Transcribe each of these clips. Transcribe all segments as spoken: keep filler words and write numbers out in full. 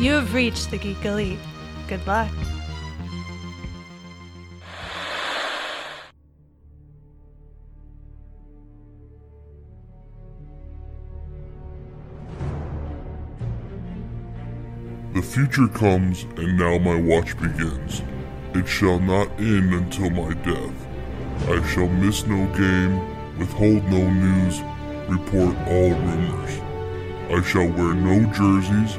You have reached the Geek Elite. Good luck. The future comes, and now my watch begins. It shall not end until my death. I shall miss no game, withhold no news, report all rumors. I shall wear no jerseys,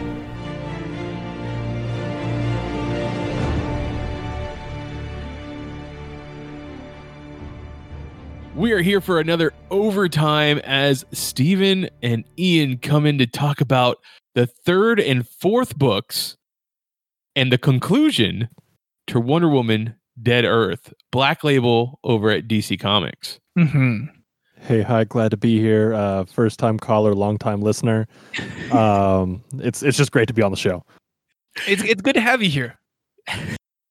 We are here for another overtime as Steven and Ian come in to talk about the third and fourth books and the conclusion to Wonder Woman Dead Earth, Black Label over at D C Comics. Mm-hmm. Hey, hi, glad to be here. Uh, first time caller, long time listener. Um, it's it's just great to be on the show. It's it's good to have you here.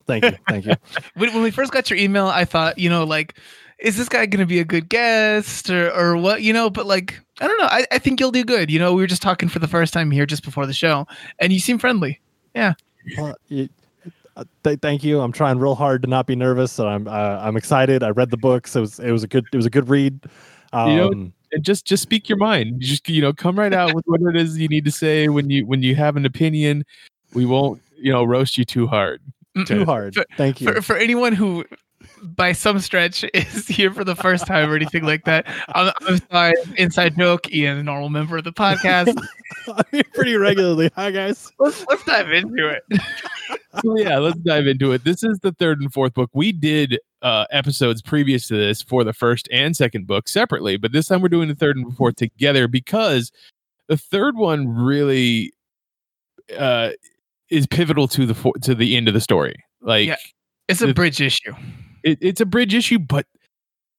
Thank you, thank you. When, when we first got your email, I thought, you know, like, is this guy going to be a good guest or or what, you know? But like, I don't know. I, I think you'll do good. You know, we were just talking for the first time here just before the show, and you seem friendly. Yeah. Well, it, Th- thank you. I'm trying real hard to not be nervous, and I'm uh, I'm excited. I read the books. It was it was a good it was a good read. Um, you know, just just speak your mind. Just you know, come right out with what it is you need to say when you when you have an opinion. We won't you know roast you too hard. Mm-mm. Too hard. For, thank you for, for anyone who, by some stretch, is here for the first time or anything like that. I'm, I'm sorry, inside joke. Ian, a normal member of the podcast. I'm here pretty regularly. Hi guys. Let's let's dive into it. So yeah, let's dive into it. This is the third and fourth book. We did uh, episodes previous to this for the first and second book separately, but this time we're doing the third and fourth together because the third one really uh, is pivotal to the for- to the end of the story. Like, yeah, it's a the, bridge issue. It, it's a bridge issue, but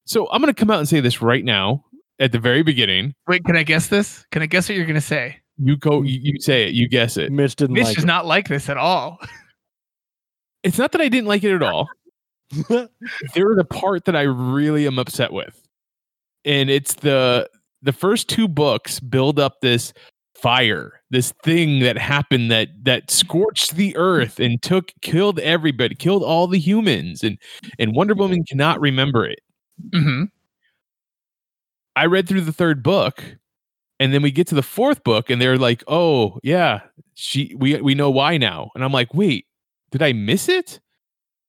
so I'm going to come out and say this right now at the very beginning. Wait, can I guess this? Can I guess what you're going to say? You go. You, you say it. You guess it. Mitch didn't. Mitch like does it. Not like this at all. It's not that I didn't like it at all. There's a part that I really am upset with. And it's the the first two books build up this fire, this thing that happened that that scorched the earth and took killed everybody, killed all the humans, and, and Wonder Woman cannot remember it. Mm-hmm. I read through the third book, and then we get to the fourth book, and they're like, oh yeah, she we we know why now. And I'm like, wait. Did I miss it?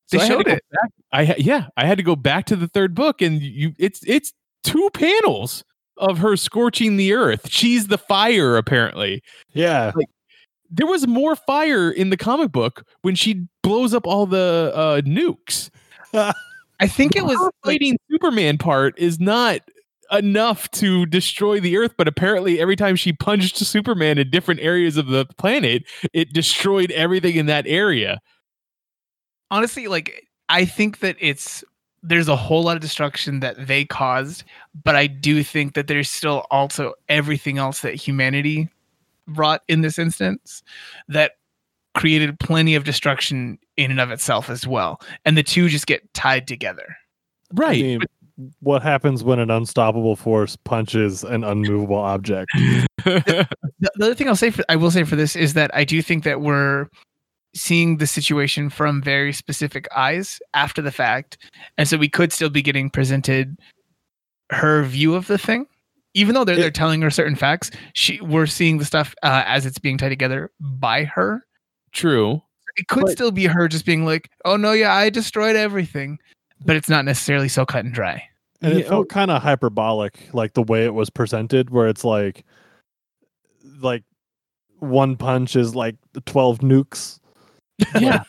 So they showed it. Back. I yeah, I had to go back to the third book, and you it's it's two panels of her scorching the earth. She's the fire, apparently. Yeah, like, there was more fire in the comic book when she blows up all the uh, nukes. I think it was her fighting Superman part is not enough to destroy the earth, but apparently every time she punched Superman in different areas of the planet, it destroyed everything in that area. Honestly, like, I think that it's there's a whole lot of destruction that they caused, but I do think that there's still also everything else that humanity brought in this instance that created plenty of destruction in and of itself as well, and the two just get tied together. Right. I mean, but- what happens when an unstoppable force punches an unmovable object? the, the other thing I'll say for, I will say for this is that I do think that we're seeing the situation from very specific eyes after the fact. And so we could still be getting presented her view of the thing, even though they're, it, they're telling her certain facts. She we're seeing the stuff uh, as it's being tied together by her. True. It could but, still be her just being like, oh no, yeah, I destroyed everything. But it's not necessarily so cut and dry. And it felt kind of hyperbolic, like the way it was presented, where it's like, like one punch is like twelve nukes. Yeah,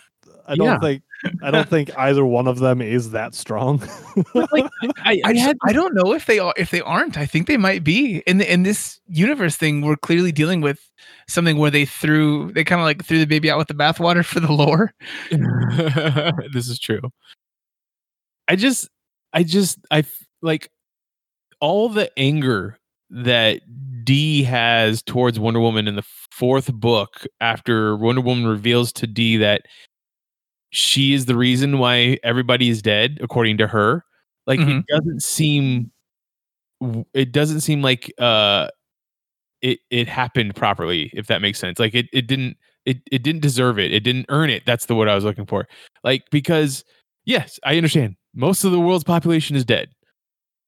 I don't yeah. think I don't think either one of them is that strong. like, I I, had, I don't know if they are if they aren't. I think they might be in the, in this universe thing. We're clearly dealing with something where they threw they kind of like threw the baby out with the bathwater for the lore. This is true. I just, I just, I like all the anger that Dee has towards Wonder Woman in the fourth book after Wonder Woman reveals to Dee that she is the reason why everybody is dead, according to her. Like, mm-hmm. it doesn't seem, it doesn't seem like uh, it, it happened properly, if that makes sense. Like it, it didn't, it, it didn't deserve it. It didn't earn it. That's the word I was looking for. Like, because yes, I understand most of the world's population is dead,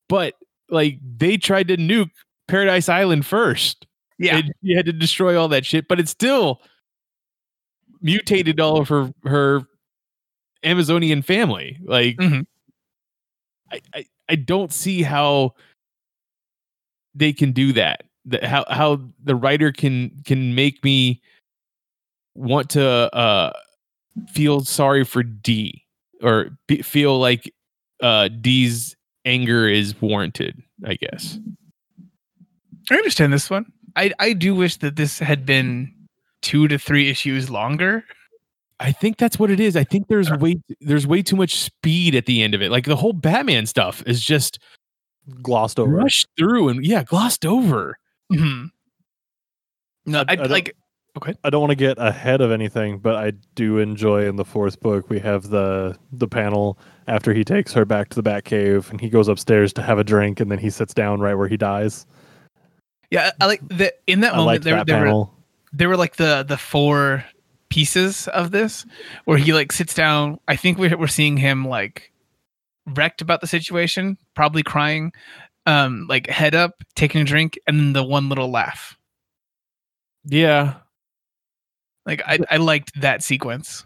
but like they tried to nuke Paradise Island first. Yeah. And she had to destroy all that shit, but it still mutated all of her, her Amazonian family. Like, mm-hmm. I, I, I don't see how they can do that. The, how how the writer can can make me want to uh, feel sorry for Dee or be, feel like uh, Dee's anger is warranted, I guess. I understand this one. I, I do wish that this had been two to three issues longer. I think that's what it is. I think there's way there's way too much speed at the end of it. Like the whole Batman stuff is just glossed over, rushed through, and yeah, glossed over. Mm-hmm. No, I, I like. Okay, I don't want to get ahead of anything, but I do enjoy in the fourth book we have the the panel after he takes her back to the Batcave and he goes upstairs to have a drink and then he sits down right where he dies. Yeah, I like the in that I moment there that there, were, there were like the the four pieces of this where he like sits down. I think we're, we're seeing him like wrecked about the situation, probably crying, um, like head up, taking a drink, and then the one little laugh. Yeah. Like I, I liked that sequence.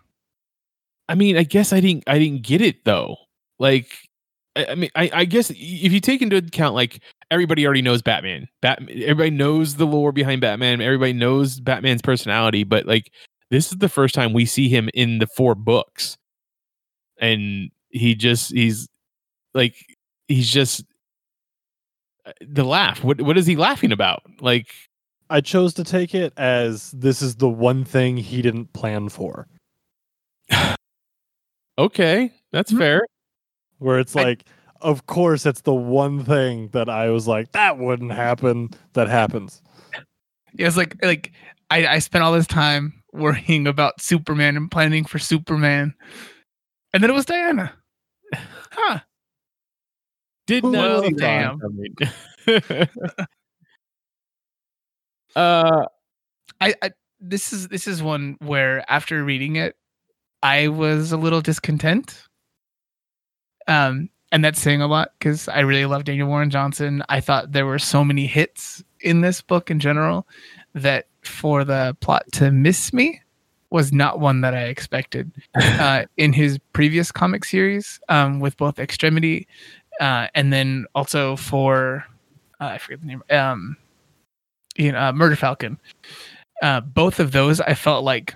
I mean, I guess I didn't I didn't get it though. Like I, I mean I, I guess if you take into account like everybody already knows Batman. Batman everybody knows the lore behind Batman, everybody knows Batman's personality, but like this is the first time we see him in the four books. And he just, he's like, he's just the laugh. What What is he laughing about? Like, I chose to take it as this is the one thing he didn't plan for. Okay, that's fair. Where it's like, I, of course, it's the one thing that I was like, that wouldn't happen. That happens. Yeah, it's like, like I, I spent all this time worrying about Superman and planning for Superman, and then it was Diana. Huh? Did not see that coming. uh, I, I this is this is one where after reading it, I was a little discontent. Um, and that's saying a lot because I really love Daniel Warren Johnson. I thought there were so many hits in this book in general that for the plot to miss me was not one that I expected. Uh, in his previous comic series, um, with both Extremity, uh, and then also for uh, I forget the name, um, you know, uh, Murder Falcon. Uh, both of those, I felt like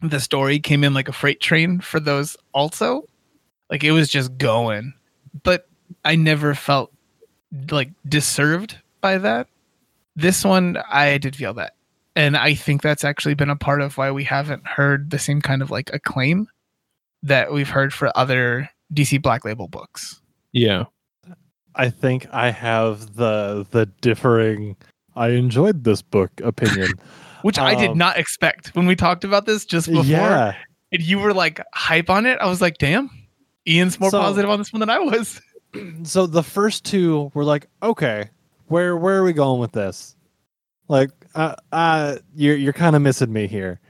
the story came in like a freight train for those. Also, like it was just going, but I never felt like disturbed by that. This one, I did feel that. And I think that's actually been a part of why we haven't heard the same kind of like acclaim that we've heard for other D C Black Label books. Yeah. I think I have the the differing I enjoyed this book opinion. Which um, I did not expect when we talked about this just before. Yeah. And you were like hype on it. I was like, damn, Ian's more so, positive on this one than I was. So the first two were like, okay, where where are we going with this? Like, uh, uh, you're you're kind of missing me here.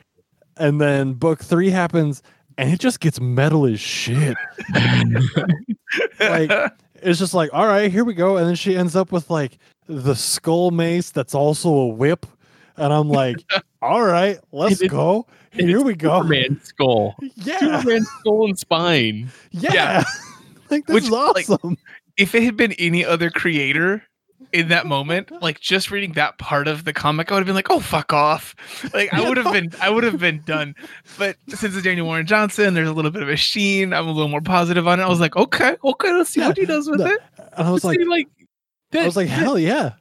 And then book three happens, and it just gets metal as shit. Like, it's just like, all right, here we go. And then she ends up with like the skull mace that's also a whip. And I'm like, all right, let's it, go. It, here we go. Superman skull. Yeah. Superman skull and spine. Yeah. Yeah. Like, this Which, is awesome. Like, if it had been any other creator in that moment, like just reading that part of the comic, I would have been like, oh, fuck off. Like I would have been, I would have been done. But since it's Daniel Warren Johnson, there's a little bit of a sheen. I'm a little more positive on it. I was like, okay, okay. Let's see yeah, what he does with no, it. I was like, like, I was like, hell yeah.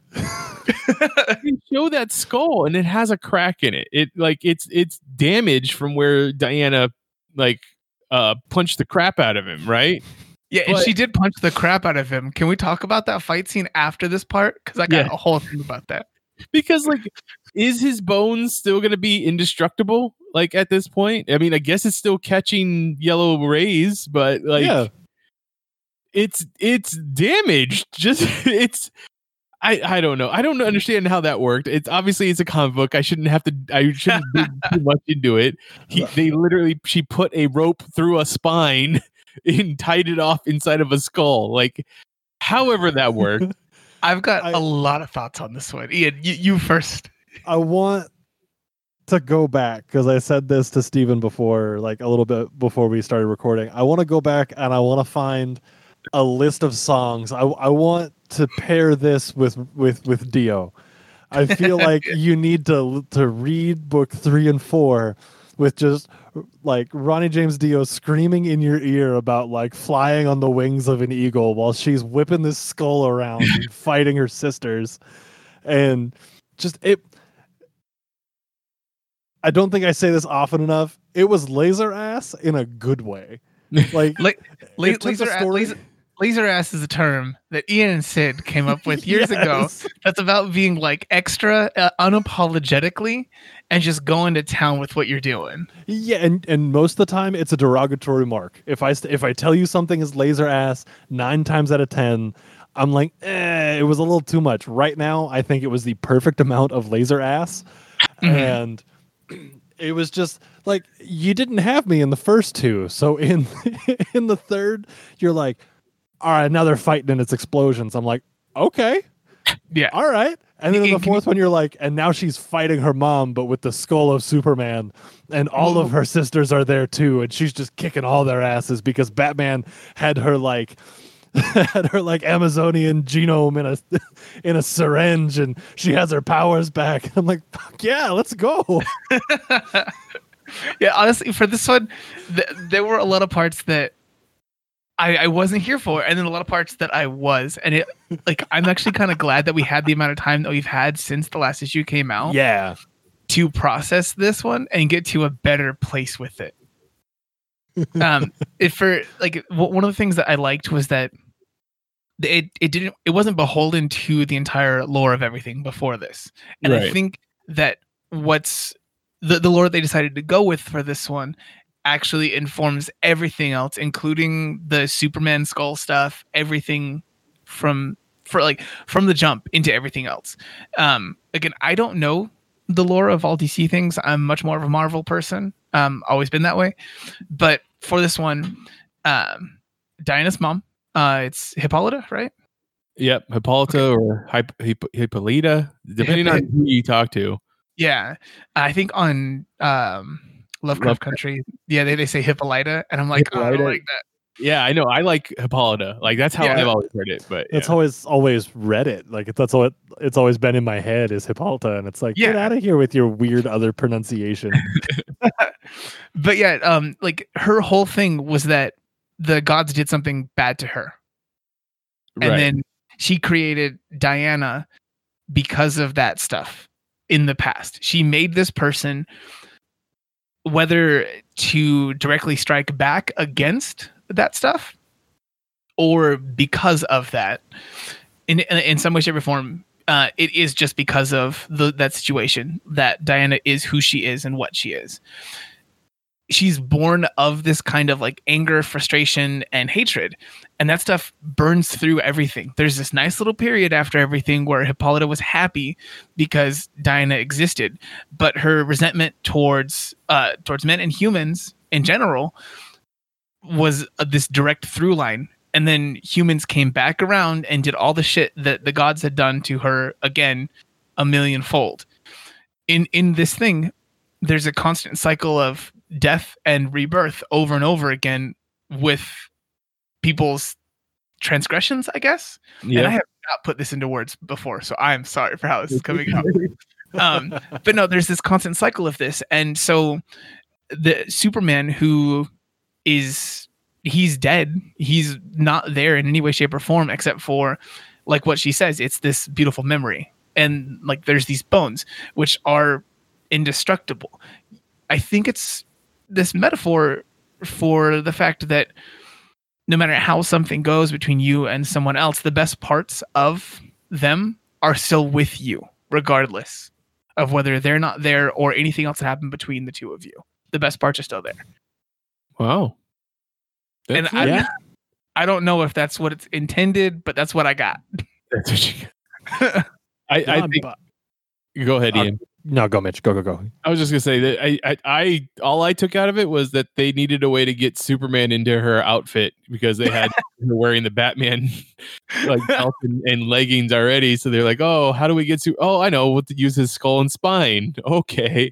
Show that skull and it has a crack in it. It like it's, it's damage from where Diana like uh punched the crap out of him. Right. Yeah, but, and she did punch the crap out of him. Can we talk about that fight scene after this part? Because I got yeah. a whole thing about that. Because, like, is his bones still going to be indestructible, like, at this point? I mean, I guess it's still catching yellow rays, but, like, yeah. it's it's damaged. Just, it's... I, I don't know. I don't understand how that worked. It's obviously it's a comic book. I shouldn't have to. I shouldn't do too much into it. He, they literally she put a rope through a spine and tied it off inside of a skull. Like, however that worked. I've got I, a lot of thoughts on this one. Ian, you, you first. I want to go back because I said this to Steven before, like a little bit before we started recording. I want to go back and I want to find a list of songs. I I want. to pair this with with with Dio. I feel like you need to to read book three and four with just like Ronnie James Dio screaming in your ear about like flying on the wings of an eagle while she's whipping this skull around and fighting her sisters. And just it I don't think I say this often enough. It was laser ass in a good way. Like La- laser ass Laser ass is a term that Ian and Sid came up with years yes. ago. That's about being like extra uh, unapologetically and just going to town with what you're doing. Yeah, and, and most of the time it's a derogatory mark. If I st- if I tell you something is laser ass, nine times out of ten, I'm like, eh, it was a little too much. Right now, I think it was the perfect amount of laser ass. Mm-hmm. And it was just like, you didn't have me in the first two. So in in the third, you're like, all right, now they're fighting and it's explosions. I'm like, okay. Yeah. All right. And then in the fourth one, you're like, and now she's fighting her mom, but with the skull of Superman. And all of her sisters are there too. And she's just kicking all their asses because Batman had her like had her like Amazonian genome in a in a syringe and she has her powers back. And I'm like, fuck yeah, let's go. Yeah, honestly, for this one, th- there were a lot of parts that I, I wasn't here for, and then a lot of parts that I was, and it like I'm actually kind of glad that we had the amount of time that we've had since the last issue came out, yeah, to process this one and get to a better place with it. Um, if for like w- one of the things that I liked was that it it didn't it wasn't beholden to the entire lore of everything before this, and right. I think that what's the the lore they decided to go with for this one actually informs everything else, including the Superman skull stuff, everything from for like from the jump into everything else. Um, again, I don't know the lore of all D C things. I'm much more of a Marvel person. Um, always been that way. But for this one, um, Diana's mom, uh, it's Hippolyta, right? Yep, Hippolyta okay. or Hip- Hip- Hippolyta, depending Hip- on who you talk to. Yeah, I think on. Um, Lovecraft Love Country. Yeah, they, they say Hippolyta, and I'm like, oh, I don't like that. Yeah, I know. I like Hippolyta. Like that's how yeah. I've always heard it. But it's yeah. always always read it. Like that's all it, it's always been in my head is Hippolyta, and it's like yeah. get out of here with your weird other pronunciation. But yeah, um, like her whole thing was that the gods did something bad to her, and right. then she created Diana because of that stuff in the past. She made this person. Whether to directly strike back against that stuff or because of that in in some way, shape or form, uh, it is just because of the, that situation that Diana is who she is and what she is. She's born of this kind of like anger, frustration, and hatred. And that stuff burns through everything. There's this nice little period after everything where Hippolyta was happy because Diana existed, but her resentment towards uh, towards men and humans in general was uh, this direct through line. And then humans came back around and did all the shit that the gods had done to her again, a million fold. In in this thing, there's a constant cycle of death and rebirth over and over again with people's transgressions, I guess. Yeah. And I have not put this into words before, so I'm sorry for how this is coming out. Um, but no, there's this constant cycle of this. And so the Superman who is, he's dead. He's not there in any way, shape or form, except for like what she says, it's this beautiful memory. And like, there's these bones, which are indestructible. I think it's this metaphor for the fact that no matter how something goes between you and someone else, the best parts of them are still with you, regardless of whether they're not there or anything else that happened between the two of you. The best parts are still there. Wow. That's, and I, yeah. I don't know if that's what it's intended, but that's what I got. That's what you got. I, I think. Go ahead, Ian. Um, no, go, Mitch. Go, go, go. I was just gonna say that I, I, I, all I took out of it was that they needed a way to get Superman into her outfit because they had her wearing the Batman like belt and, and leggings already. So they're like, oh, how do we get to? Oh, I know. We'll use his skull and spine. Okay.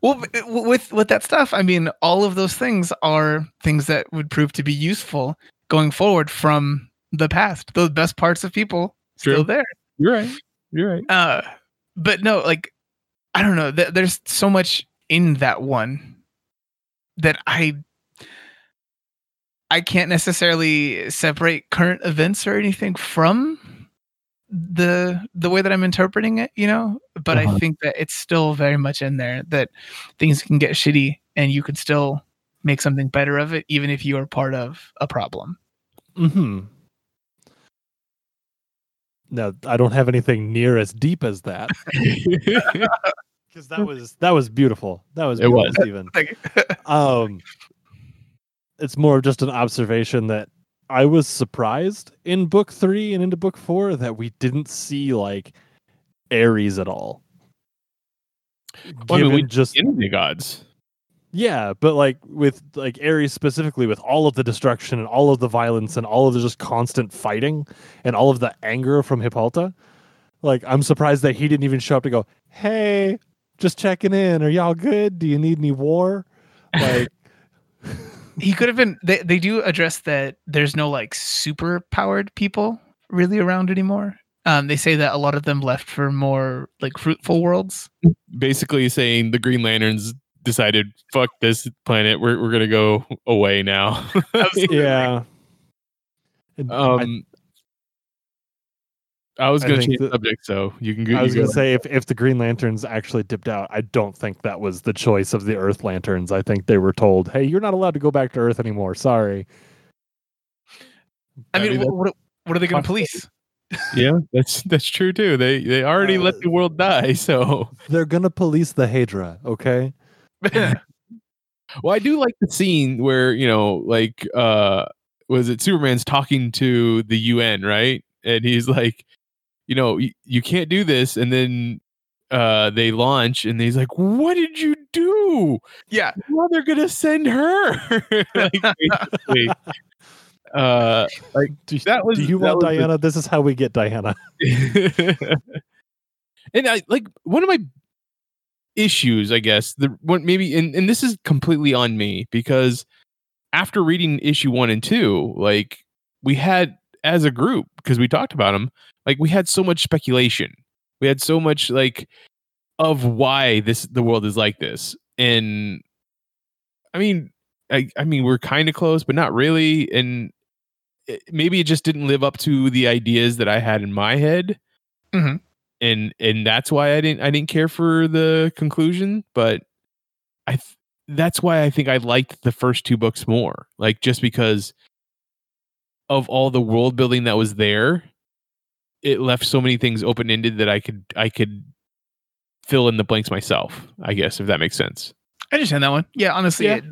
Well, with with that stuff, I mean, all of those things are things that would prove to be useful going forward from the past. The best parts of people True. Still there. You're right. You're right. Uh, but no, like, I don't know. Th- there's so much in that one that I I can't necessarily separate current events or anything from the the way that I'm interpreting it, you know? But uh-huh. I think that it's still very much in there that things can get shitty and you can still make something better of it, even if you are part of a problem. Mm-hmm. No, I don't have anything near as deep as that. Because that was that was beautiful. That was beautiful, it was. Steven. um, it's more of just an observation that I was surprised in book three and into book four that we didn't see like Ares at all. Well, I mean, we just enemy gods. Yeah, but like with like Ares specifically, with all of the destruction and all of the violence and all of the just constant fighting and all of the anger from Hippolyta, like I'm surprised that he didn't even show up to go, "Hey, just checking in. Are y'all good? Do you need any war?" Like he could have been. They they do address that there's no like super powered people really around anymore. Um, they say that a lot of them left for more like fruitful worlds. Basically, saying the Green Lanterns decided, fuck this planet. We're we're gonna go away now. Yeah. Um, I, I was gonna I change the subject, so you can. Go, I was go gonna say if, if the Green Lanterns actually dipped out, I don't think that was the choice of the Earth Lanterns. I think they were told, "Hey, you're not allowed to go back to Earth anymore. Sorry." I, I mean, mean what what are they gonna police? Yeah, that's that's true too. They they already uh, let the world die, so they're gonna police the Hydra, okay? Well, I do like the scene where, you know, like uh was it Superman's talking to the U N, right? And he's like, you know, y- you can't do this, and then uh they launch and he's like, what did you do? Yeah. Well, they're gonna send her. Like, basically. Uh like do, that was do you want Diana the... this is how we get Diana. And I like one of my issues, I guess, the what maybe and, and this is completely on me, because after reading issue one and two, like we had as a group, because we talked about them, like we had so much speculation, we had so much like of why this the world is like this, and I mean, I I mean we're kind of close, but not really, and it, maybe it just didn't live up to the ideas that I had in my head. Mm-hmm. And and that's why I didn't I didn't care for the conclusion, but I th- that's why I think I liked the first two books more, like just because of all the world building that was there, it left so many things open ended that I could I could fill in the blanks myself, I guess, if that makes sense. I understand that one. Yeah, honestly, yeah. It,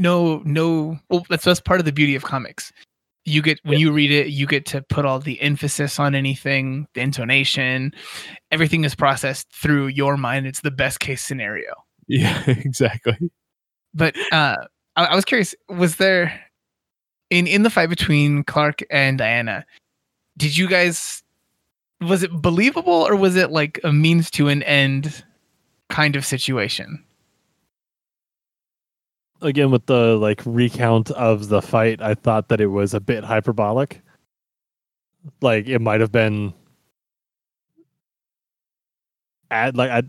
no, no. Well, that's that's part of the beauty of comics. You get when you read it, you get to put all the emphasis on anything, the intonation, everything is processed through your mind. It's the best case scenario. Yeah, exactly. But uh, I, I was curious: was there in in the fight between Clark and Diana? Did you guys? Was it believable, or was it like a means to an end kind of situation? Again, with the like recount of the fight, I thought that it was a bit hyperbolic. Like it might have been, ad like I,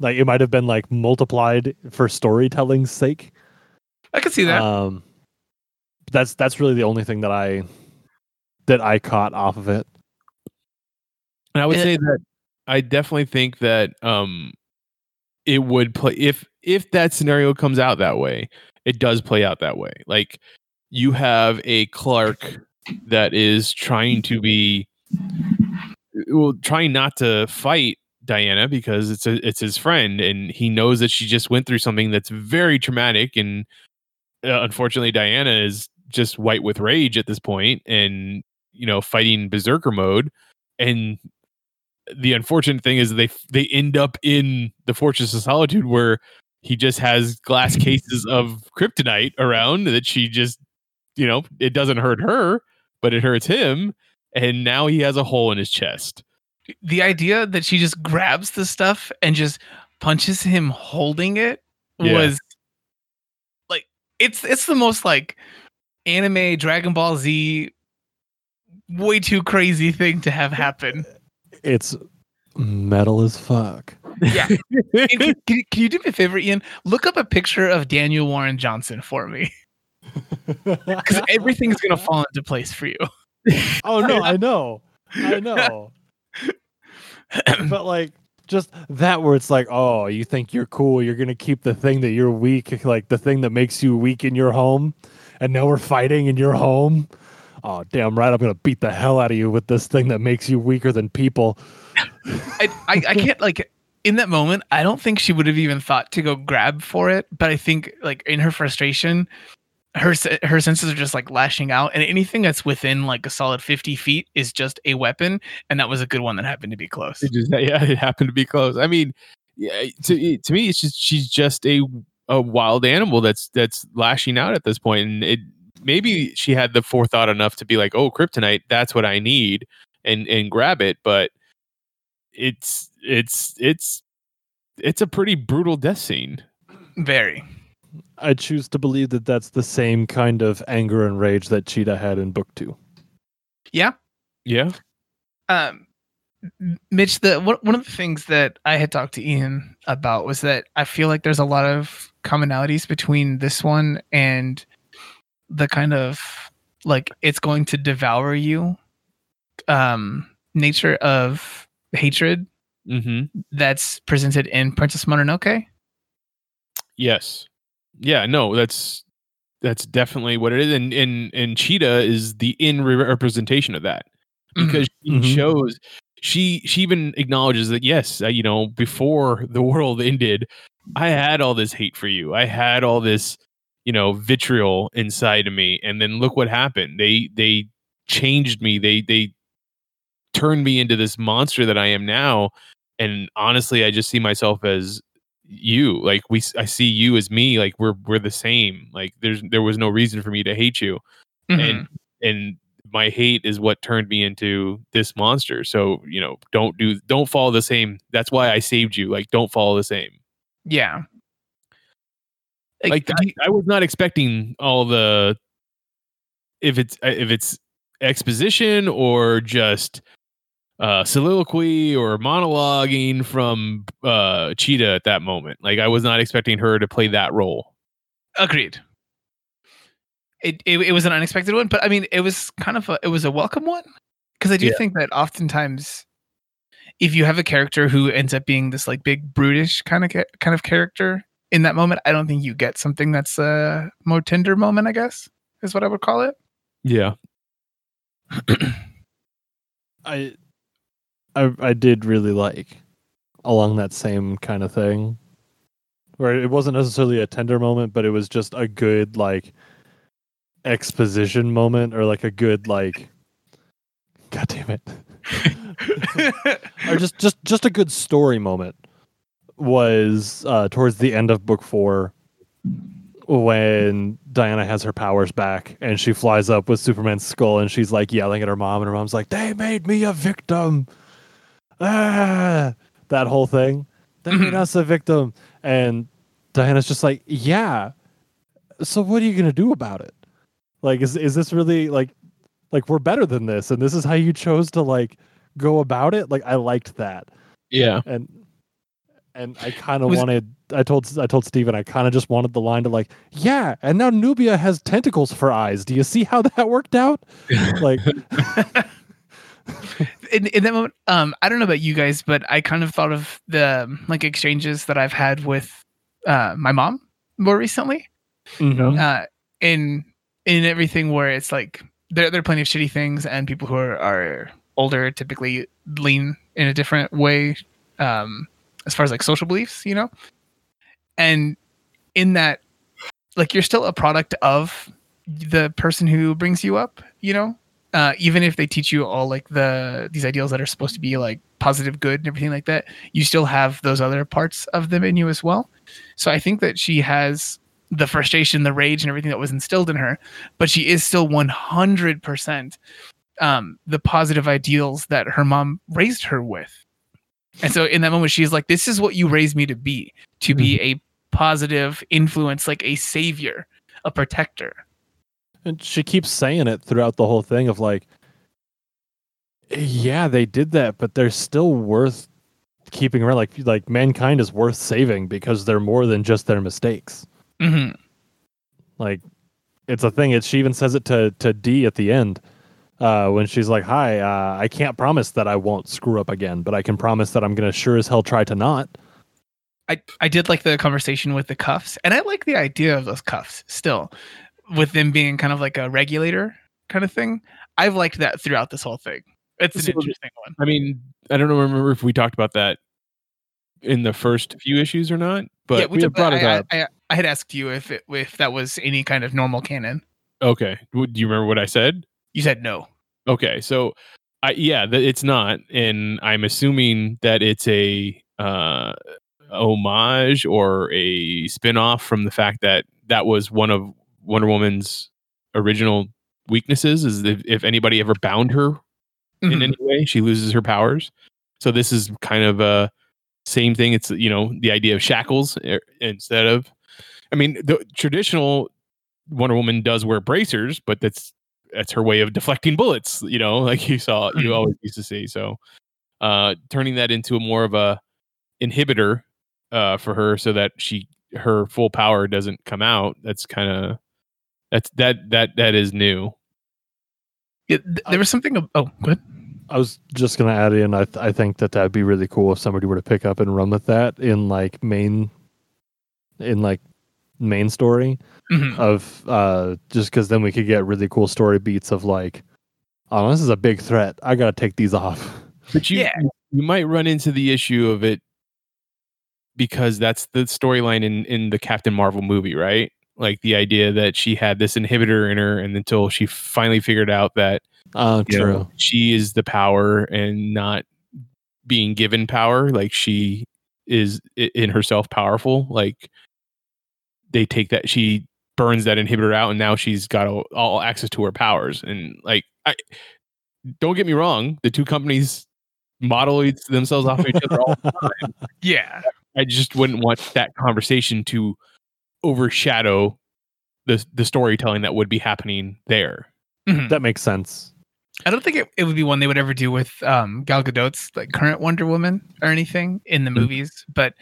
like it might have been like multiplied for storytelling's sake. I could see that. Um, that's that's really the only thing that I that I caught off of it. And I would it, say that I definitely think that um, it would play if. If that scenario comes out that way, it does play out that way. Like you have a Clark that is trying to be, well, trying not to fight Diana because it's a, it's his friend, and he knows that she just went through something that's very traumatic, and uh, unfortunately Diana is just white with rage at this point, and you know, fighting berserker mode. And the unfortunate thing is they they end up in the Fortress of Solitude, where he just has glass cases of kryptonite around that she just, you know, it doesn't hurt her, but it hurts him. And now he has a hole in his chest. The idea that she just grabs the stuff and just punches him holding it yeah. was like, it's, it's the most like anime Dragon Ball Z, way too crazy thing to have happen. It's metal as fuck. Yeah. Can, can you do me a favor, Ian? Look up a picture of Daniel Warren Johnson for me, because everything's gonna fall into place for you. Oh no, I know, I know. But like, just that where it's like, oh, you think you're cool? You're gonna keep the thing that you're weak, like the thing that makes you weak in your home, and now we're fighting in your home. Oh damn right, I'm gonna beat the hell out of you with this thing that makes you weaker than people. I, I I can't like. In that moment, I don't think she would have even thought to go grab for it. But I think, like, in her frustration, her her senses are just like lashing out, and anything that's within like a solid fifty feet is just a weapon. And that was a good one that happened to be close. It just, yeah, it happened to be close. I mean, yeah, to to me, it's just she's just a a wild animal that's that's lashing out at this point. And it maybe she had the forethought enough to be like, oh, kryptonite, that's what I need, and and grab it, but. It's it's it's it's a pretty brutal death scene. Very. I choose to believe that that's the same kind of anger and rage that Cheetah had in book two. Yeah. Yeah. Um, Mitch, the one of the things that I had talked to Ian about was that I feel like there's a lot of commonalities between this one and the kind of like it's going to devour you um, nature of hatred mm-hmm. that's presented in Princess Mononoke. Yes. Yeah, no, that's that's definitely what it is. And and, and Cheetah is the in representation of that, because mm-hmm. she shows she she even acknowledges that, yes, you know, before the world ended, I had all this hate for you. I had all this, you know, vitriol inside of me. And then look what happened. They they changed me. They they turned me into this monster that I am now, and honestly, I just see myself as you. Like we, I see you as me. Like we're we're the same. Like there's there was no reason for me to hate you, mm-hmm. and and my hate is what turned me into this monster. So you know, don't do don't follow the same. That's why I saved you. Like don't follow the same. Yeah. Like, like I, I was not expecting all the if it's if it's exposition or just. Uh, soliloquy or monologuing from uh, Cheetah at that moment. Like I was not expecting her to play that role. Agreed. It it, it was an unexpected one, but I mean, it was kind of a, it was a welcome one, because I do yeah. think that oftentimes, if you have a character who ends up being this like big brutish kind of ca- kind of character in that moment, I don't think you get something that's a more tender moment. I guess is what I would call it. Yeah. I. I, I did really like along that same kind of thing where it wasn't necessarily a tender moment, but it was just a good like exposition moment, or like a good like god damn it or just just just a good story moment was uh, towards the end of book four when Diana has her powers back and she flies up with Superman's skull and she's like yelling at her mom, and her mom's like, they made me a victim. Ah, that whole thing. They made us a victim. And Diana's just like, yeah. So what are you gonna do about it? Like, is is this really like like we're better than this, and this is how you chose to like go about it? Like I liked that. Yeah. And and I kind of was- wanted I told I told Steven I kind of just wanted the line to like, yeah, and now Nubia has tentacles for eyes. Do you see how that worked out? Like In, in that moment, um, I don't know about you guys, but I kind of thought of the like exchanges that I've had with uh, my mom more recently. Mm-hmm. Uh, and in everything where it's like there, there are plenty of shitty things, and people who are, are older typically lean in a different way um, as far as like social beliefs, you know? And in that, like, you're still a product of the person who brings you up, you know? Uh, even if they teach you all like the these ideals that are supposed to be like positive, good, and everything like that, you still have those other parts of them in you as well. So I think that she has the frustration, the rage, and everything that was instilled in her, but she is still one hundred percent um, the positive ideals that her mom raised her with. And so in that moment, she's like, "This is what you raised me to be, to mm-hmm. be a positive influence, like a savior, a protector." And she keeps saying it throughout the whole thing of like, yeah, they did that, but they're still worth keeping around. Like, like mankind is worth saving because they're more than just their mistakes. Mm-hmm. Like, it's a thing. It's, she even says it to, to Dee at the end uh, when she's like, "Hi, uh, I can't promise that I won't screw up again, but I can promise that I'm going to sure as hell try to not." I, I did like the conversation with the cuffs, and I like the idea of those cuffs still, with them being kind of like a regulator kind of thing. I've liked that throughout this whole thing. It's an interesting one. I mean, I don't remember if we talked about that in the first few issues or not, but yeah, we, we did, brought it I, up. I, I, I had asked you if it, if that was any kind of normal canon. Okay. Do you remember what I said? You said no. Okay. So, I yeah, it's not. And I'm assuming that it's a uh, homage or a spinoff from the fact that that was one of Wonder Woman's original weaknesses, is if, if anybody ever bound her mm-hmm. in any way, she loses her powers. So this is kind of a same thing. It's, you know, the idea of shackles instead of, I mean, the traditional Wonder Woman does wear bracers, but that's, that's her way of deflecting bullets, you know, like you saw, you always used to see. So uh, turning that into a more of a inhibitor uh, for her so that she, her full power doesn't come out. That's kind of, That's that that that is new. It, there was something. Of, oh, good. I was just gonna add in. I th- I think that that'd be really cool if somebody were to pick up and run with that in like main, in like main story mm-hmm. of uh just because then we could get really cool story beats of like, oh, this is a big threat, I gotta take these off. But you yeah. you might run into the issue of it because that's the storyline in in the Captain Marvel movie, right? Like the idea that she had this inhibitor in her, and until she finally figured out that oh, true. Know, she is the power and not being given power. Like she is in herself powerful. Like they take that, she burns that inhibitor out, and now she's got all, all access to her powers. And like, I don't get me wrong, the two companies model themselves off of each other all the time. Yeah. I just wouldn't want that conversation to overshadow the the storytelling that would be happening there. Mm-hmm. That makes sense. I don't think it, it would be one they would ever do with um, Gal Gadot's like current Wonder Woman or anything in the mm-hmm. movies, but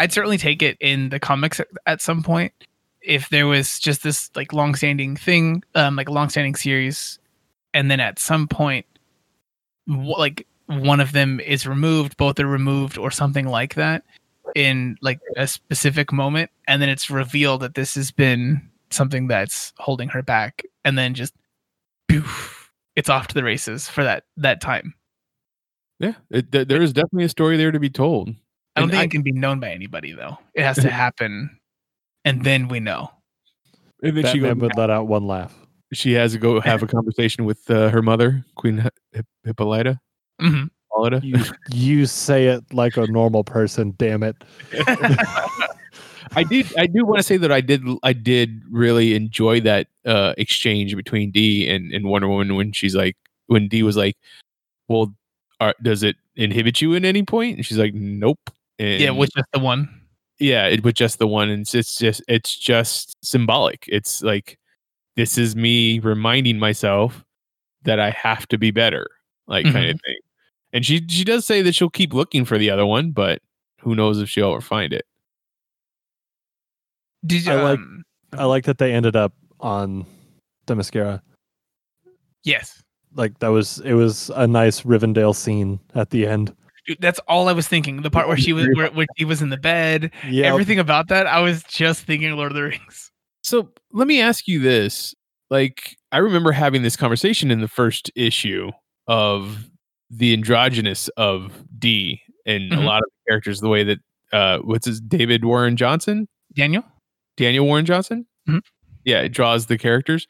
I'd certainly take it in the comics at, at some point if there was just this like long-standing thing, um, like a long-standing series, and then at some point w- like one of them is removed, both are removed, or something like that, in like a specific moment, and then it's revealed that this has been something that's holding her back, and then just poof, it's off to the races for that that time. Yeah, it, th- there is definitely a story there to be told. I don't and think I, it can be known by anybody though. It has to happen, and then we know. And then she would laugh. Let out one laugh. She has to go have a conversation with uh, her mother, Queen Hi- Hippolyta. Mm-hmm. You, you say it like a normal person, damn it. I did I do want to say that I did I did really enjoy that uh, exchange between Dee and, and Wonder Woman when she's like, when Dee was like, "Well, are, does it inhibit you at any point?" And she's like, "Nope." And yeah, with just the one. Yeah, it with just the one, and it's, it's just it's just symbolic. It's like, this is me reminding myself that I have to be better, like mm-hmm. kind of thing. And she, she does say that she'll keep looking for the other one, but who knows if she'll ever find it. Did you, I, like, um, I like that they ended up on the mascara. Yes. Like that was, it was a nice Rivendell scene at the end. Dude, that's all I was thinking. The part where she was, where, where she was in the bed, yep. Everything about that. I was just thinking Lord of the Rings. So let me ask you this. like, I remember having this conversation in the first issue of the androgynous of D and mm-hmm. a lot of the characters, the way that, uh, what's his, David Warren Johnson? Daniel? Daniel Warren Johnson? Mm-hmm. Yeah, it draws the characters.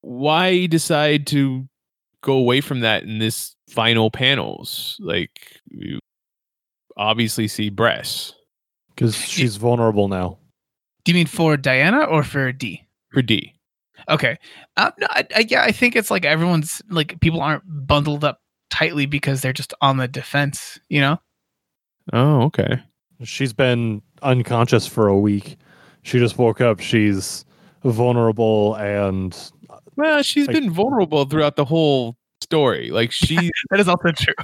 Why decide to go away from that in this final panels? Like, you obviously see breasts. Because she's vulnerable now. Do you mean for Diana or for D? For D. Okay. Um, no, I, I, yeah, I think it's like everyone's, like, people aren't bundled up tightly because they're just on the defense, you know? Oh, okay. She's been unconscious for a week. She just woke up. She's vulnerable and... Well, she's like, been vulnerable throughout the whole story. Like, she... That is also true.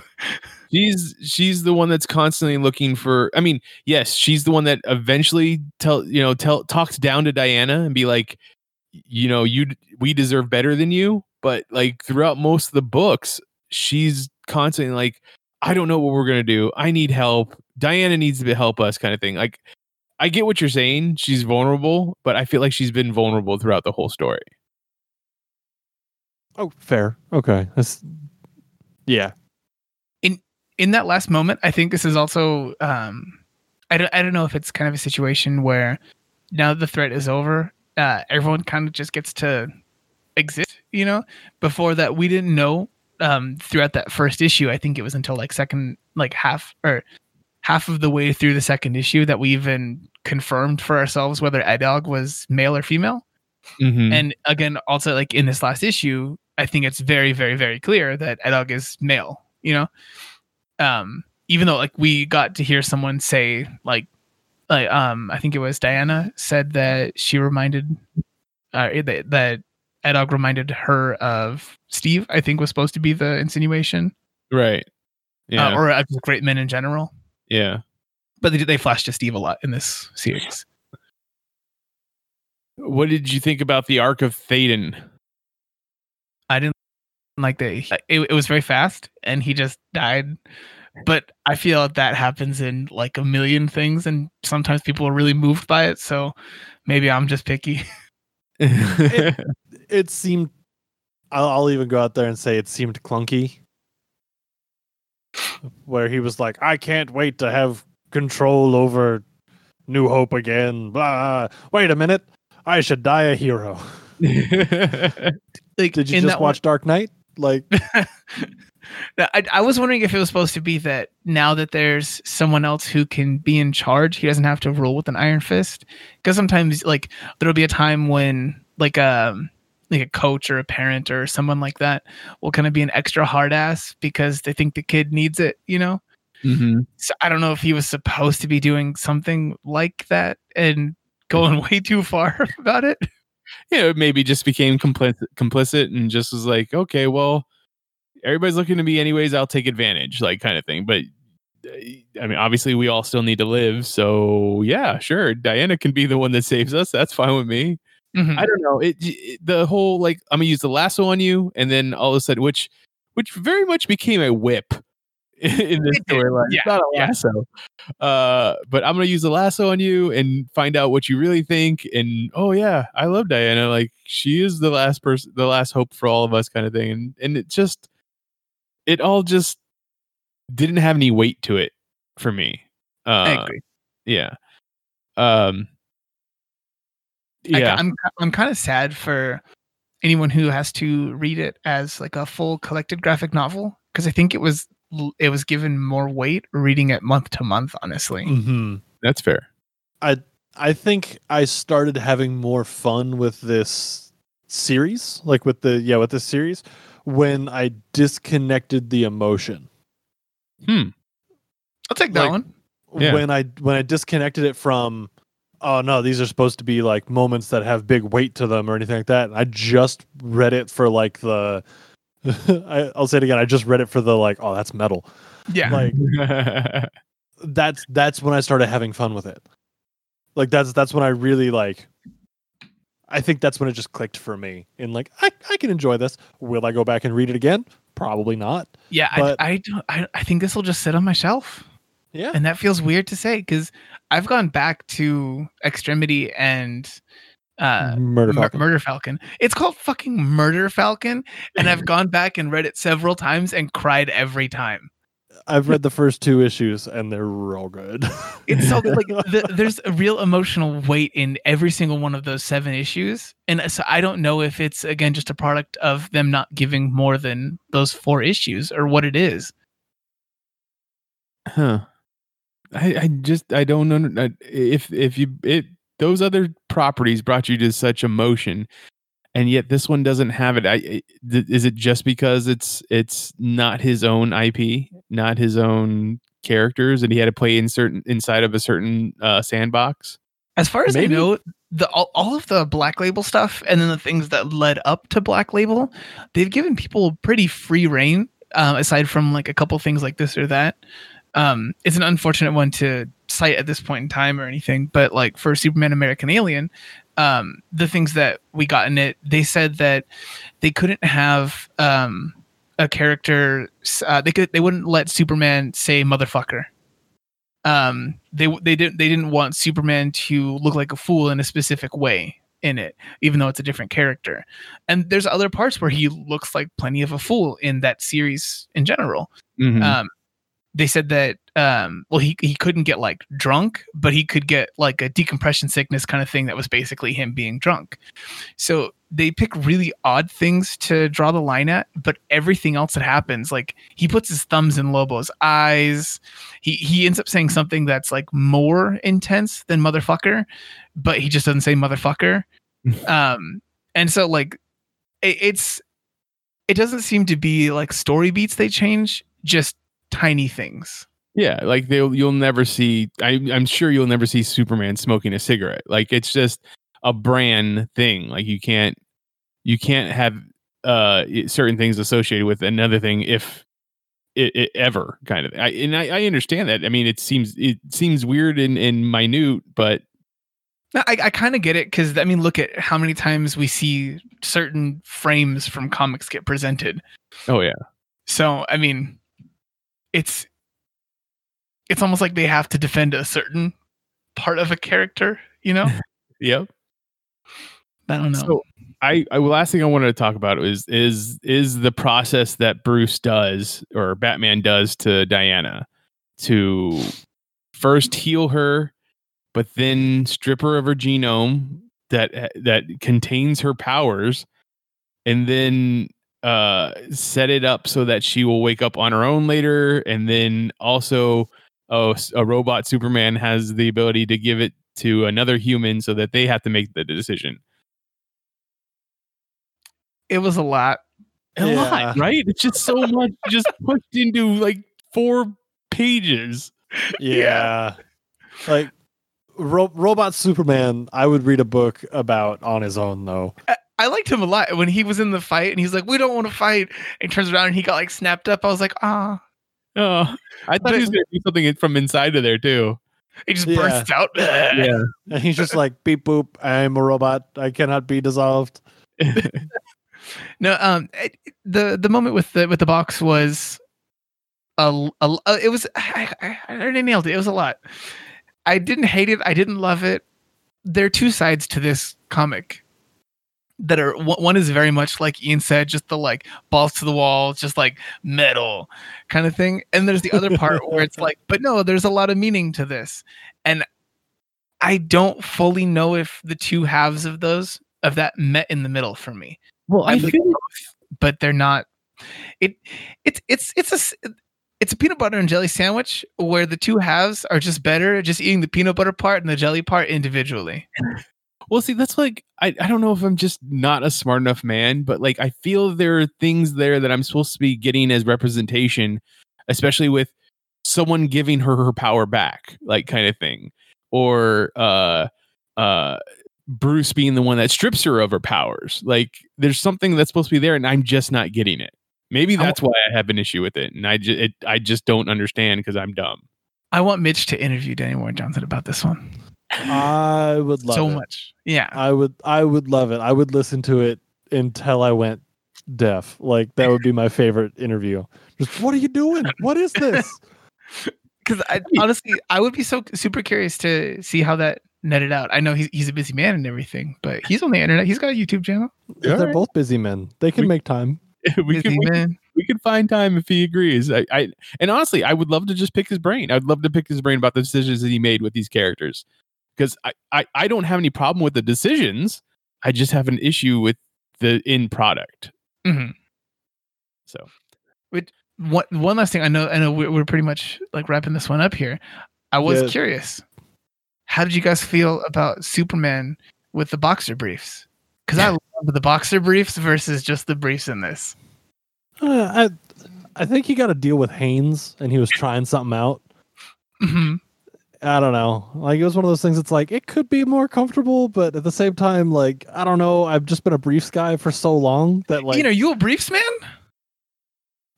She's she's the one that's constantly looking for... I mean, yes, she's the one that eventually tell you know tell talks down to Diana and be like, you know, you we deserve better than you. But like throughout most of the books, she's constantly like, I don't know what we're gonna do. I need help. Diana needs to help us, kind of thing. Like, I get what you're saying. She's vulnerable, but I feel like she's been vulnerable throughout the whole story. Oh, fair. Okay. That's yeah. In in that last moment, I think this is also um, I don't I don't know if it's kind of a situation where now the threat is over. Uh, everyone kind of just gets to exist, you know. Before that, we didn't know um, throughout that first issue. I think it was until like second, like half or half of the way through the second issue that we even confirmed for ourselves whether Adog was male or female. Mm-hmm. And again, also like in this last issue, I think it's very, very, very clear that Adog is male. You know, um, even though like we got to hear someone say like. Like, um, I think it was Diana said that she reminded uh, that, that Adog reminded her of Steve, I think was supposed to be the insinuation. Right. Yeah. Uh, or uh, great men in general. Yeah. But they, they flashed to Steve a lot in this series. What did you think about the arc of Theoden? I didn't like that. It, it was very fast and he just died. But I feel that happens in like a million things, and sometimes people are really moved by it. So maybe I'm just picky. it, it seemed, I'll, I'll even go out there and say it seemed clunky. Where he was like, I can't wait to have control over New Hope again. Blah. Wait a minute. I should die a hero. Like, did you just watch one- Dark Knight? Like, now, I, I was wondering if it was supposed to be that now that there's someone else who can be in charge, he doesn't have to rule with an iron fist. Because sometimes, like, there'll be a time when, like, um, like a coach or a parent or someone like that will kind of be an extra hard ass because they think the kid needs it, you know. Mm-hmm. So I don't know if he was supposed to be doing something like that and going way too far about it. Yeah, it maybe just became complicit, complicit and just was like, okay, well, everybody's looking to me anyways. I'll take advantage, like kind of thing. But I mean, obviously, we all still need to live. So yeah, sure, Diana can be the one that saves us. That's fine with me. Mm-hmm. I don't know it, it. The whole like, I'm gonna use the lasso on you, and then all of a sudden, which which very much became a whip in this storyline. Yeah, not a lasso. Yeah. Uh, but I'm gonna use the lasso on you and find out what you really think. And oh yeah, I love Diana. Like she is the last person, the last hope for all of us, kind of thing. And and it just. It all just didn't have any weight to it for me. Uh, I agree. Yeah. Um, yeah. I, I'm I'm kind of sad for anyone who has to read it as like a full collected graphic novel because I think it was it was given more weight reading it month to month. Honestly, mm-hmm. That's fair. I I think I started having more fun with this series, like with the yeah with this series. When I disconnected the emotion. Hmm. I'll take that like, one. Yeah. When I when I disconnected it from, oh no, these are supposed to be like moments that have big weight to them or anything like that. I just read it for like the, I, I'll say it again. I just read it for the like, oh, that's metal. Yeah. Like that's that's when I started having fun with it. Like that's that's when I really like. I think that's when it just clicked for me and like, I, I can enjoy this. Will I go back and read it again? Probably not. Yeah. But I, I don't, I, I think this will just sit on my shelf. Yeah. And that feels weird to say, cause I've gone back to Extremity and, uh, Murder Falcon. Mur- Murder Falcon. It's called fucking Murder Falcon, and I've gone back and read it several times and cried every time. I've read the first two issues and they're real good. It's so good. Like the, there's a real emotional weight in every single one of those seven issues. And so I don't know if it's, again, just a product of them not giving more than those four issues or what it is. Huh. I, I just, I don't know if, if you, it, those other properties brought you to such emotion and yet this one doesn't have it. I, it. Is it just because it's it's not his own I P, not his own characters, and he had to play in certain inside of a certain uh, sandbox? As far as Maybe. I know, the all, all of the Black Label stuff, and then the things that led up to Black Label, they've given people pretty free reign. Uh, aside from like a couple things like this or that, um, it's an unfortunate one to cite at this point in time or anything. But like for Superman American Alien. Um, the things that we got in it, they said that they couldn't have um, a character. Uh, they could, they wouldn't let Superman say motherfucker. Um, they they didn't they didn't want Superman to look like a fool in a specific way in it, even though it's a different character. And there's other parts where he looks like plenty of a fool in that series in general. Mm-hmm. Um, they said that. Um, well, he, he couldn't get like drunk, but he could get like a decompression sickness kind of thing that was basically him being drunk. So they pick really odd things to draw the line at, but everything else that happens, like he puts his thumbs in Lobo's eyes. He, he ends up saying something that's like more intense than motherfucker, but he just doesn't say motherfucker. um, and so like it, it's, it doesn't seem to be like story beats they change, just tiny things. Yeah, like they'll you'll never see. I, I'm sure you'll never see Superman smoking a cigarette. Like it's just a brand thing. Like you can't you can't have uh, certain things associated with another thing if it, it ever kind of. I, and I, I understand that. I mean, it seems it seems weird and, and minute, but I, I kind of get it because I mean, look at how many times we see certain frames from comics get presented. Oh yeah. So I mean, it's. It's almost like they have to defend a certain part of a character, you know? Yep. I don't know. So I, I last thing I wanted to talk about is is is the process that Bruce does or Batman does to Diana to first heal her, but then strip her of her genome that that contains her powers, and then uh, set it up so that she will wake up on her own later, and then also. Oh, a robot Superman has the ability to give it to another human so that they have to make the decision. It was a lot. A yeah. lot, right? It's just so much just pushed into like four pages. Yeah. yeah. Like ro- Robot Superman, I would read a book about on his own though. I-, I liked him a lot when he was in the fight and he's like, we don't want to fight. And he turns around and he got like snapped up. I was like, ah. Oh, I thought he was going to do something from inside of there, too. He just yeah. bursts out. Yeah. And he's just like, beep, boop, I'm a robot. I cannot be dissolved. No, um, it, the the moment with the with the box was, a, a, it was, I, I, I already nailed it. It was a lot. I didn't hate it. I didn't love it. There are two sides to this comic. That are one is very much like Ian said, just the like balls to the wall, just like metal kind of thing. And there's the other part where it's like, but no, there's a lot of meaning to this. And I don't fully know if the two halves of those of that met in the middle for me. Well, I, I think, both, but they're not. It it's it's it's a it's a peanut butter and jelly sandwich where the two halves are just better, just eating the peanut butter part and the jelly part individually. Well, see, that's like, I, I don't know if I'm just not a smart enough man, but like, I feel there are things there that I'm supposed to be getting as representation, especially with someone giving her her power back, like kind of thing. Or uh, uh, Bruce being the one that strips her of her powers. Like there's something that's supposed to be there and I'm just not getting it. Maybe that's I want- why I have an issue with it. And I, ju- it, I just don't understand because I'm dumb. I want Mitch to interview Daniel Warren Johnson about this one. I would love so it. So much. Yeah. I would I would love it. I would listen to it until I went deaf. Like that would be my favorite interview. Just what are you doing? What is this? Cuz I honestly I would be so super curious to see how that net it out. I know he's, he's a busy man and everything, but he's on the internet. He's got a YouTube channel. They're right. Both busy men. They can we, make time. We busy can, man. We can find time if he agrees. I, I and honestly, I would love to just pick his brain. I'd love to pick his brain about the decisions that he made with these characters, because I, I, I don't have any problem with the decisions. I just have an issue with the end product. Mm-hmm. So, which one one last thing? I know I know we're, we're pretty much like wrapping this one up here. I was yeah. curious. How did you guys feel about Superman with the boxer briefs? Because I love the boxer briefs versus just the briefs in this. Uh, I I think he got a deal with Haynes and he was trying something out. Mm-hmm. I don't know. Like, it was one of those things. It's like, it could be more comfortable, but at the same time, like, I don't know. I've just been a briefs guy for so long that, like, you know, are you a briefs man?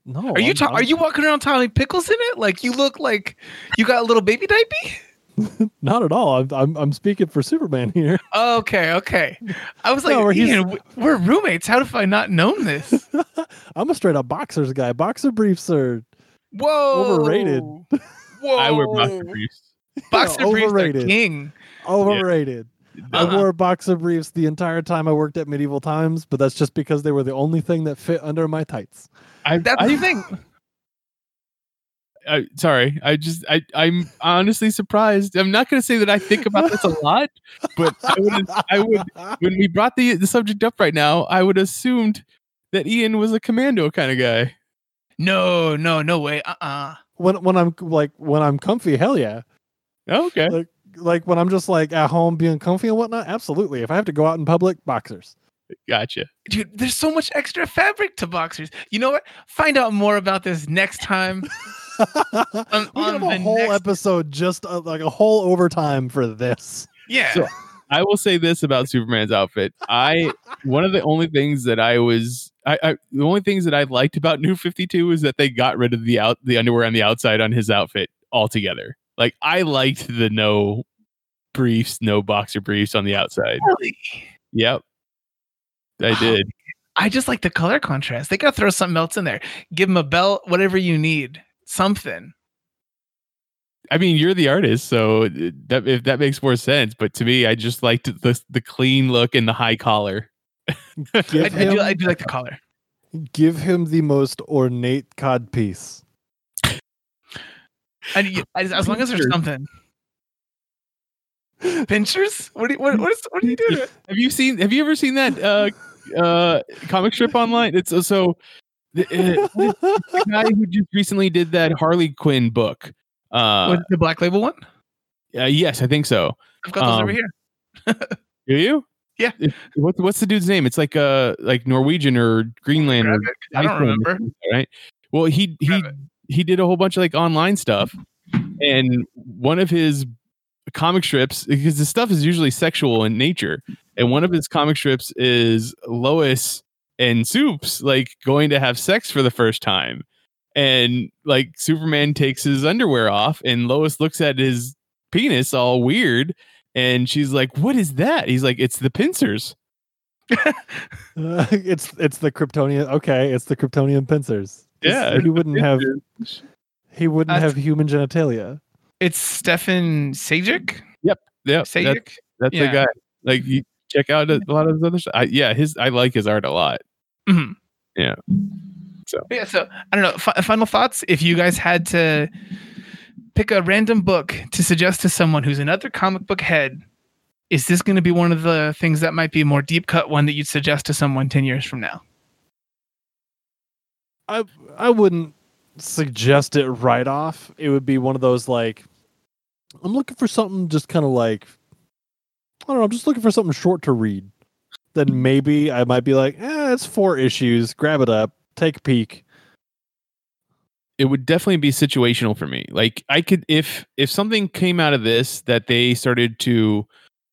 No. Are I'm you ta- Are you walking around Tommy Pickles in it? Like, you look like you got a little baby diaper. Not at all. I'm, I'm I'm speaking for Superman here. Okay, okay. I was like, no, Ian, we're roommates. How have I not known this? I'm a straight up boxers guy. Boxer briefs are whoa overrated. Whoa, I wear boxer briefs. Boxer yeah, briefs are king. Overrated. Yeah. I wore boxer briefs the entire time I worked at Medieval Times, but that's just because they were the only thing that fit under my tights. I, that's I, the thing. I, sorry, I just I I'm honestly surprised. I'm not going to say that I think about this a lot, but I would I would when we brought the, the subject up right now, I would assumed that Ian was a commando kind of guy. No, no, no way. Uh uh-uh. When when I'm like when I'm comfy, hell yeah. Oh, okay. Like, like when I'm just like at home being comfy and whatnot, absolutely. If I have to go out in public, boxers. Gotcha. Dude, there's so much extra fabric to boxers. You know what? Find out more about this next time. on, we have a whole next... episode, just uh, like a whole overtime for this. Yeah. So, I will say this about Superman's outfit. I one of the only things that I was I, I the only things that I liked about New fifty-two is that they got rid of the out the underwear on the outside on his outfit altogether. Like, I liked the no briefs, no boxer briefs on the outside. Really? Yep. I did. I just like the color contrast. They got to throw something else in there. Give them a belt, whatever you need. Something. I mean, you're the artist, so that if that makes more sense. But to me, I just liked the the clean look and the high collar. I, I, do, I do like the collar. Give him the most ornate codpiece. And as long as there's something. Pinchers? What do you, what, what, is, what are you doing? Have you seen? Have you ever seen that uh, uh, comic strip online? It's uh, so the, uh, the guy who just recently did that Harley Quinn book. Uh, what, the Black Label one? Uh, yes, I think so. I've got those um, over here. Do you? Yeah. What's what's the dude's name? It's like uh like Norwegian or Greenland. Or I don't remember. Right. Well, he he he did a whole bunch of like online stuff, and one of his comic strips, because the stuff is usually sexual in nature, and one of his comic strips is Lois and Supes like going to have sex for the first time, and like Superman takes his underwear off and Lois looks at his penis all weird and she's like, what is that? He's like, it's the pincers. uh, it's it's the Kryptonian. Okay, it's the Kryptonian pincers. Yeah, he wouldn't have he wouldn't That's- have human genitalia. It's Stjepan Šejić. Yep, yep. Sajic? That's, that's yeah. the guy. Like, you check out a lot of his other stuff. Yeah, his I like his art a lot. Mm-hmm. Yeah. So yeah. So I don't know. F- final thoughts. If you guys had to pick a random book to suggest to someone who's another comic book head, is this going to be one of the things that might be a more deep cut one that you'd suggest to someone ten years from now? I I wouldn't suggest it right off. It would be one of those like, I'm looking for something just kind of like, I don't know, I'm just looking for something short to read. Then maybe I might be like, eh, it's four issues. Grab it up. Take a peek. It would definitely be situational for me. Like, I could, if, if something came out of this that they started to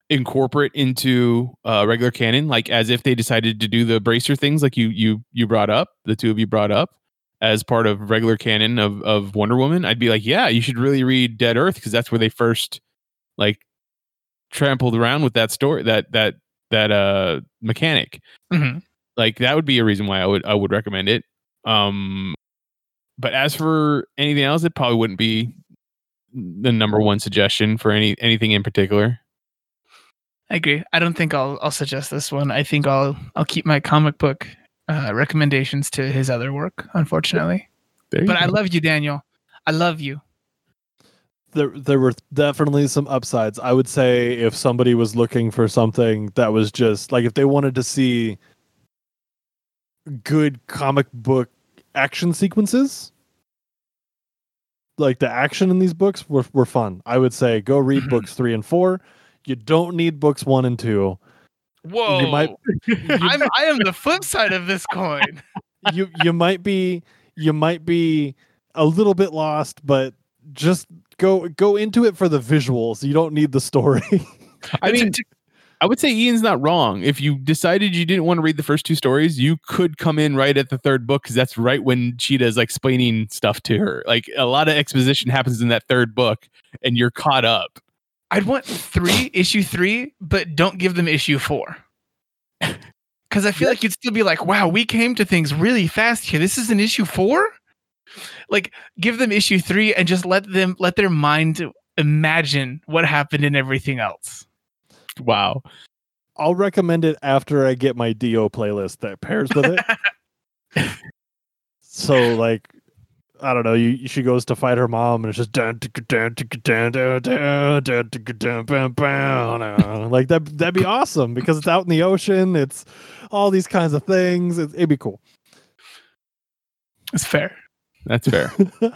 incorporate into uh, regular canon, like as if they decided to do the bracer things like you, you, you brought up, the two of you brought up, as part of regular canon of, of Wonder Woman, I'd be like, yeah, you should really read Dead Earth, because that's where they first like trampled around with that story, that that that uh mechanic. Mm-hmm. Like, that would be a reason why I would I would recommend it. Um, but as for anything else, it probably wouldn't be the number one suggestion for any anything in particular. I agree. I don't think I'll I'll suggest this one. I think I'll I'll keep my comic book uh, recommendations to his other work, unfortunately. But go. I love you, Daniel. I love you. There there were definitely some upsides. I would say if somebody was looking for something that was just like, if they wanted to see good comic book action sequences, like the action in these books were, were fun. I would say go read mm-hmm. books three and four. You don't need books one and two. Whoa. You might, you, I'm, I am the flip side of this coin. you you might be you might be a little bit lost, but just go go into it for the visuals. You don't need the story. I mean, I would say Ian's not wrong. If you decided you didn't want to read the first two stories, you could come in right at the third book, because that's right when Cheetah's like explaining stuff to her. Like a lot of exposition happens in that third book, and you're caught up. I'd want three issue three, but don't give them issue four, because I feel like you'd still be like, "Wow, we came to things really fast here. This is an issue four." Like, give them issue three and just let them let their mind imagine what happened in everything else. Wow. I'll recommend it after I get my Dio playlist that pairs with it. So, like, I don't know, you, she goes to fight her mom and it's just like that that'd be awesome, because it's out in the ocean, it's all these kinds of things. It, it'd be cool. It's fair. That's fair. uh,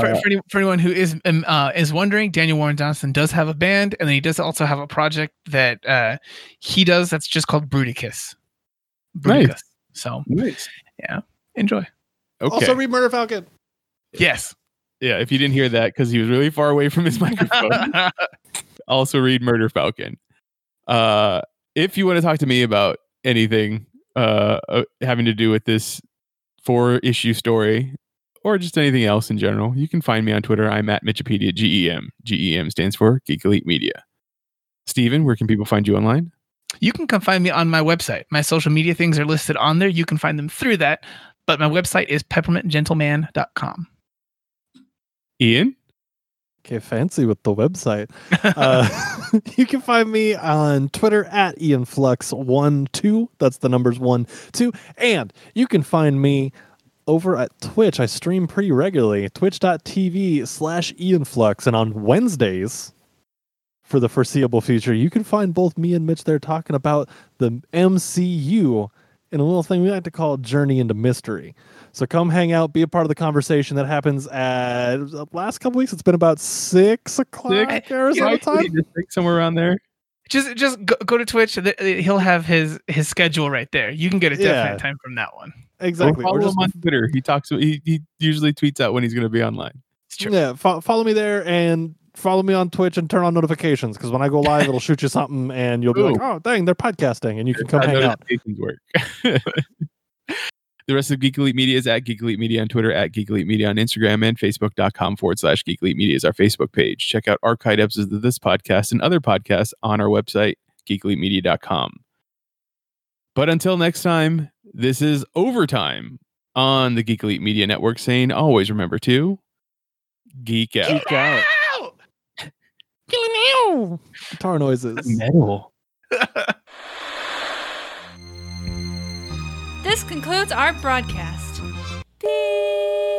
for, for, any, for anyone who is um, uh, is wondering, Daniel Warren Johnson does have a band, and then he does also have a project that uh, he does that's just called Bruticus. Bruticus. Nice. So, nice. Yeah, enjoy. Okay. Also, read Murder Falcon. Yes. Yeah, if you didn't hear that, because he was really far away from his microphone. Also, read Murder Falcon. Uh, if you want to talk to me about anything uh, uh, having to do with this four-issue story, or just anything else in general, you can find me on Twitter. I'm at Michipedia, G E M. G E M stands for Geek Elite Media. Steven, where can people find you online? You can come find me on my website. My social media things are listed on there. You can find them through that. But my website is peppermint gentleman dot com. Ian? Okay, fancy with the website. uh, you can find me on Twitter at Ian Flux one two. That's the numbers one, two. And you can find me over at Twitch. I stream pretty regularly. twitch dot t v slash Ian Flux. And on Wednesdays, for the foreseeable future, you can find both me and Mitch there talking about the M C U and a little thing we like to call Journey into Mystery. So come hang out, be a part of the conversation that happens at the last couple weeks. It's been about six o'clock six, Arizona time, somewhere around there. Just just go, go to Twitch. He'll have his, his schedule right there. You can get a definite yeah. time from that one. Exactly. Or follow We're just, him on Twitter. He talks. He, he usually tweets out when he's going to be online. It's true. Yeah, fo- follow me there and follow me on Twitch and turn on notifications, because when I go live, it'll shoot you something and you'll be Ooh. like, "Oh, dang, they're podcasting," and you can come I hang out. Work. The rest of Geek Elite Media is at Geek Elite Media on Twitter, at Geek Elite Media on Instagram, and facebook.com forward slash Geek Elite Media is our Facebook page. Check out archived episodes of this podcast and other podcasts on our website, geek elite media dot com. But until next time, this is Overtime on the Geek Elite Media Network, saying always remember to geek out. Geek out. Guitar noises. Metal. This concludes our broadcast. Beep.